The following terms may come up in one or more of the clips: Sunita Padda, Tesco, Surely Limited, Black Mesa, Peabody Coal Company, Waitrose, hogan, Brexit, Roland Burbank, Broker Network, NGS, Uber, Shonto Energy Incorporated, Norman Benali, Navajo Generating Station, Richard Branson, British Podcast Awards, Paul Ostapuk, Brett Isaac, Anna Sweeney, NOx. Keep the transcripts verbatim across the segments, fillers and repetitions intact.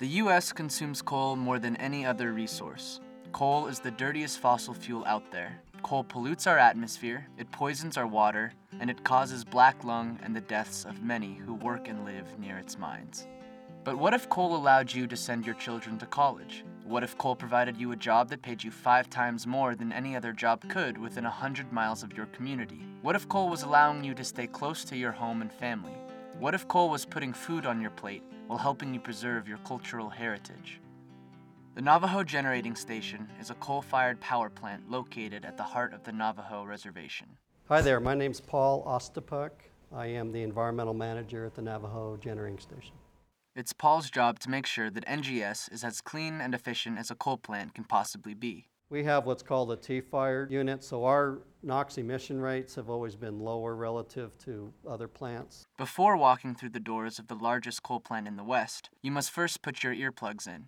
The U S consumes coal more than any other resource. Coal is the dirtiest fossil fuel out there. Coal pollutes our atmosphere, it poisons our water, and it causes black lung and the deaths of many who work and live near its mines. But what if coal allowed you to send your children to college? What if coal provided you a job that paid you five times more than any other job could within one hundred miles of your community? What if coal was allowing you to stay close to your home and family? What if coal was putting food on your plate while helping you preserve your cultural heritage? The Navajo Generating Station is a coal-fired power plant located at the heart of the Navajo Reservation. Hi there, my name's Paul Ostapuk. I am the environmental manager at the Navajo Generating Station. It's Paul's job to make sure that N G S is as clean and efficient as a coal plant can possibly be. We have what's called a T-fire unit, so our NOx emission rates have always been lower relative to other plants. Before walking through the doors of the largest coal plant in the West, you must first put your earplugs in.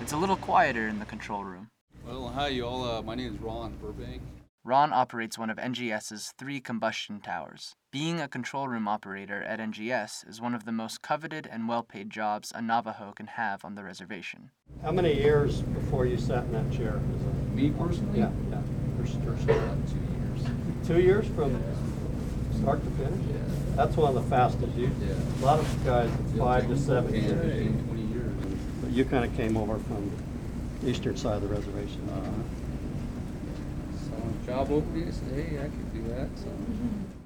It's a little quieter in the control room. Well, hi y'all, uh, my name is Roland Burbank. Ron operates one of N G S's three combustion towers. Being a control room operator at N G S is one of the most coveted and well-paid jobs a Navajo can have on the reservation. How many years before you sat in that chair? Is it me personally? Yeah, yeah. First, first about two years. Two years from yeah. start to finish? Yeah. That's one of the fastest. You, yeah. A lot of guys, five to seven years. Right. twenty years. But you kind of came over from the eastern side of the reservation. Uh-huh. Job opening, hey, I could do that. So.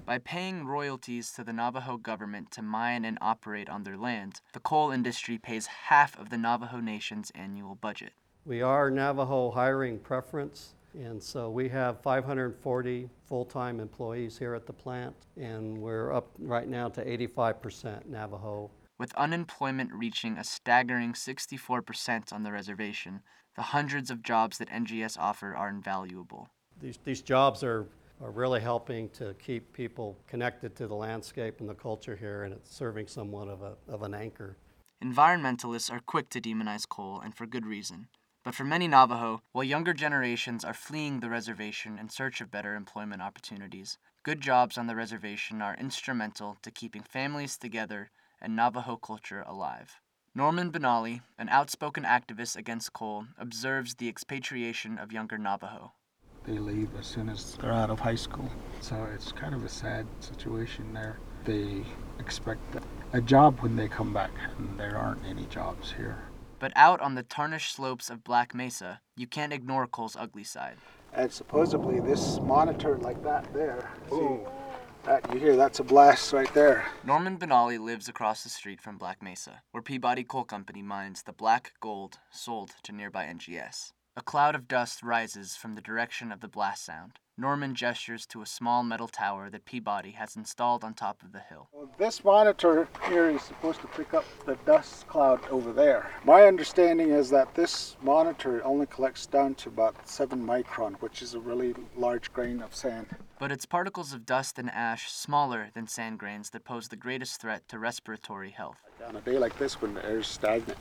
By paying royalties to the Navajo government to mine and operate on their land, the coal industry pays half of the Navajo Nation's annual budget. We are Navajo hiring preference, and so we have five hundred forty full-time employees here at the plant, and we're up right now to eighty-five percent Navajo. With unemployment reaching a staggering sixty-four percent on the reservation, the hundreds of jobs that N G S offer are invaluable. These, these jobs are, are really helping to keep people connected to the landscape and the culture here, and it's serving somewhat of, a, of an anchor. Environmentalists are quick to demonize coal, and for good reason. But for many Navajo, while younger generations are fleeing the reservation in search of better employment opportunities, good jobs on the reservation are instrumental to keeping families together and Navajo culture alive. Norman Benali, an outspoken activist against coal, observes the expatriation of younger Navajo. They leave as soon as they're out of high school. So it's kind of a sad situation there. They expect a job when they come back, and there aren't any jobs here. But out on the tarnished slopes of Black Mesa, you can't ignore coal's ugly side. And supposedly this monitor like that there, ooh. See, that you hear, that's a blast right there. Norman Benali lives across the street from Black Mesa, where Peabody Coal Company mines the black gold sold to nearby N G S. A cloud of dust rises from the direction of the blast sound. Norman gestures to a small metal tower that Peabody has installed on top of the hill. Well, this monitor here is supposed to pick up the dust cloud over there. My understanding is that this monitor only collects down to about seven micron, which is a really large grain of sand. But it's particles of dust and ash smaller than sand grains that pose the greatest threat to respiratory health. On a day like this, when the air is stagnant,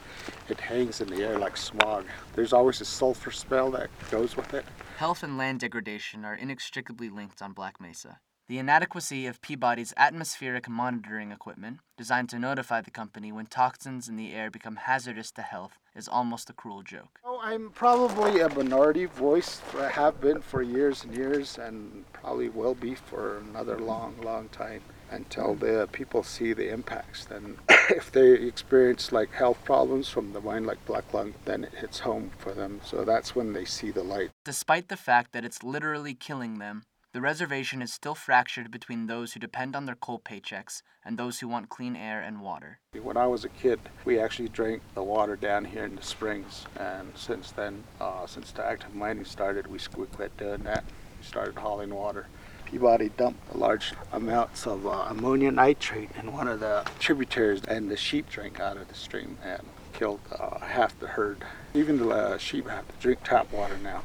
it hangs in the air like smog. There's always a sulfur smell that goes with it. Health and land degradation are inextricably linked on Black Mesa. The inadequacy of Peabody's atmospheric monitoring equipment, designed to notify the company when toxins in the air become hazardous to health, is almost a cruel joke. Oh, I'm probably a minority voice. I have been for years and years, and probably will be for another long, long time. Until the people see the impacts, then if they experience like health problems from the mine like black lung, then it hits home for them. So that's when they see the light. Despite the fact that it's literally killing them, the reservation is still fractured between those who depend on their coal paychecks and those who want clean air and water. When I was a kid, we actually drank the water down here in the springs, and since then, uh, since the active mining started, we quit doing that. We started hauling water. Peabody dumped large amounts of uh, ammonia nitrate in one of the tributaries, and the sheep drank out of the stream and killed uh, half the herd. Even the uh, sheep have to drink tap water now.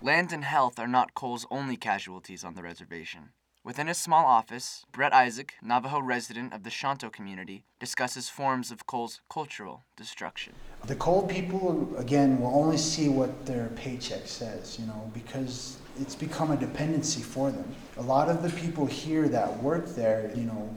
Land and health are not coal's only casualties on the reservation. Within his small office, Brett Isaac, Navajo resident of the Shonto community, discusses forms of coal's cultural destruction. The coal people, again, will only see what their paycheck says, you know, because it's become a dependency for them. A lot of the people here that work there, you know,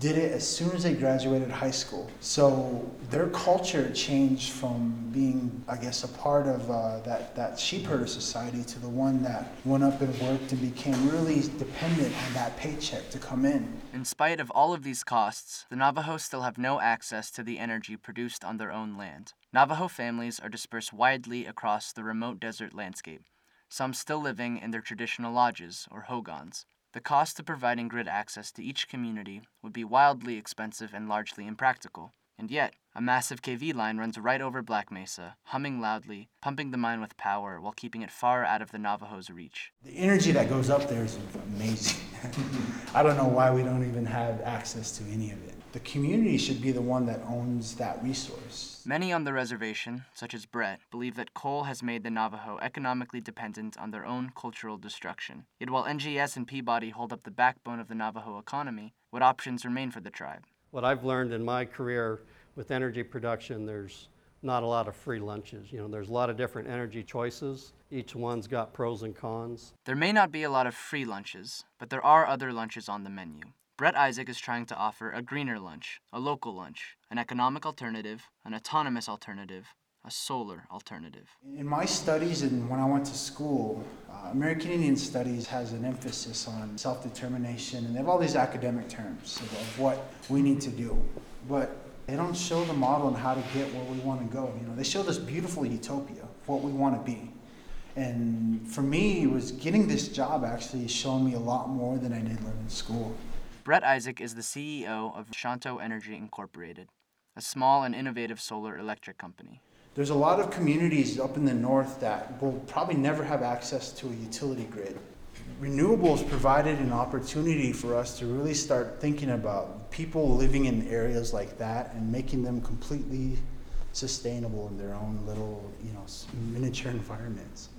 did it as soon as they graduated high school. So their culture changed from being, I guess, a part of uh, that, that sheepherder society to the one that went up and worked and became really dependent on that paycheck to come in. In spite of all of these costs, the Navajo still have no access to the energy produced on their own land. Navajo families are dispersed widely across the remote desert landscape, some still living in their traditional lodges or hogans. The cost of providing grid access to each community would be wildly expensive and largely impractical. And yet, a massive K V line runs right over Black Mesa, humming loudly, pumping the mine with power while keeping it far out of the Navajos' reach. The energy that goes up there is amazing. I don't know why we don't even have access to any of it. The community should be the one that owns that resource. Many on the reservation, such as Brett, believe that coal has made the Navajo economically dependent on their own cultural destruction. Yet while N G S and Peabody hold up the backbone of the Navajo economy, what options remain for the tribe? What I've learned in my career with energy production, there's not a lot of free lunches. You know, there's a lot of different energy choices. Each one's got pros and cons. There may not be a lot of free lunches, but there are other lunches on the menu. Brett Isaac is trying to offer a greener lunch, a local lunch, an economic alternative, an autonomous alternative, a solar alternative. In my studies and when I went to school, uh, American Indian Studies has an emphasis on self-determination, and they have all these academic terms of, of what we need to do. But they don't show the model on how to get where we want to go. You know, they show this beautiful utopia of what we want to be. And for me, it was getting this job actually showed me a lot more than I did learn in school. Brett Isaac is the C E O of Shonto Energy Incorporated, a small and innovative solar electric company. There's a lot of communities up in the north that will probably never have access to a utility grid. Renewables provided an opportunity for us to really start thinking about people living in areas like that and making them completely sustainable in their own little, you know, miniature environments.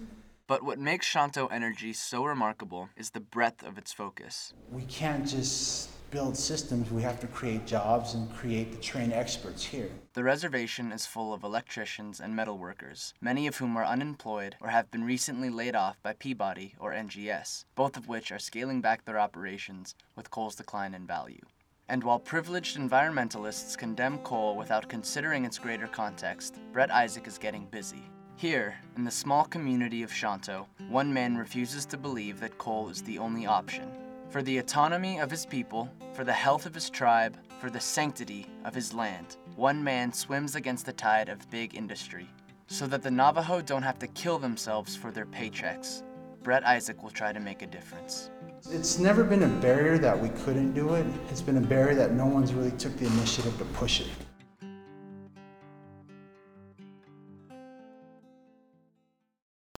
But what makes Shonto Energy so remarkable is the breadth of its focus. We can't just build systems, we have to create jobs and create the trained experts here. The reservation is full of electricians and metal workers, many of whom are unemployed or have been recently laid off by Peabody or N G S, both of which are scaling back their operations with coal's decline in value. And while privileged environmentalists condemn coal without considering its greater context, Brett Isaac is getting busy. Here, in the small community of Shonto, one man refuses to believe that coal is the only option. For the autonomy of his people, for the health of his tribe, for the sanctity of his land, one man swims against the tide of big industry. So that the Navajo don't have to kill themselves for their paychecks, Brett Isaac will try to make a difference. It's never been a barrier that we couldn't do it. It's been a barrier that no one's really took the initiative to push it.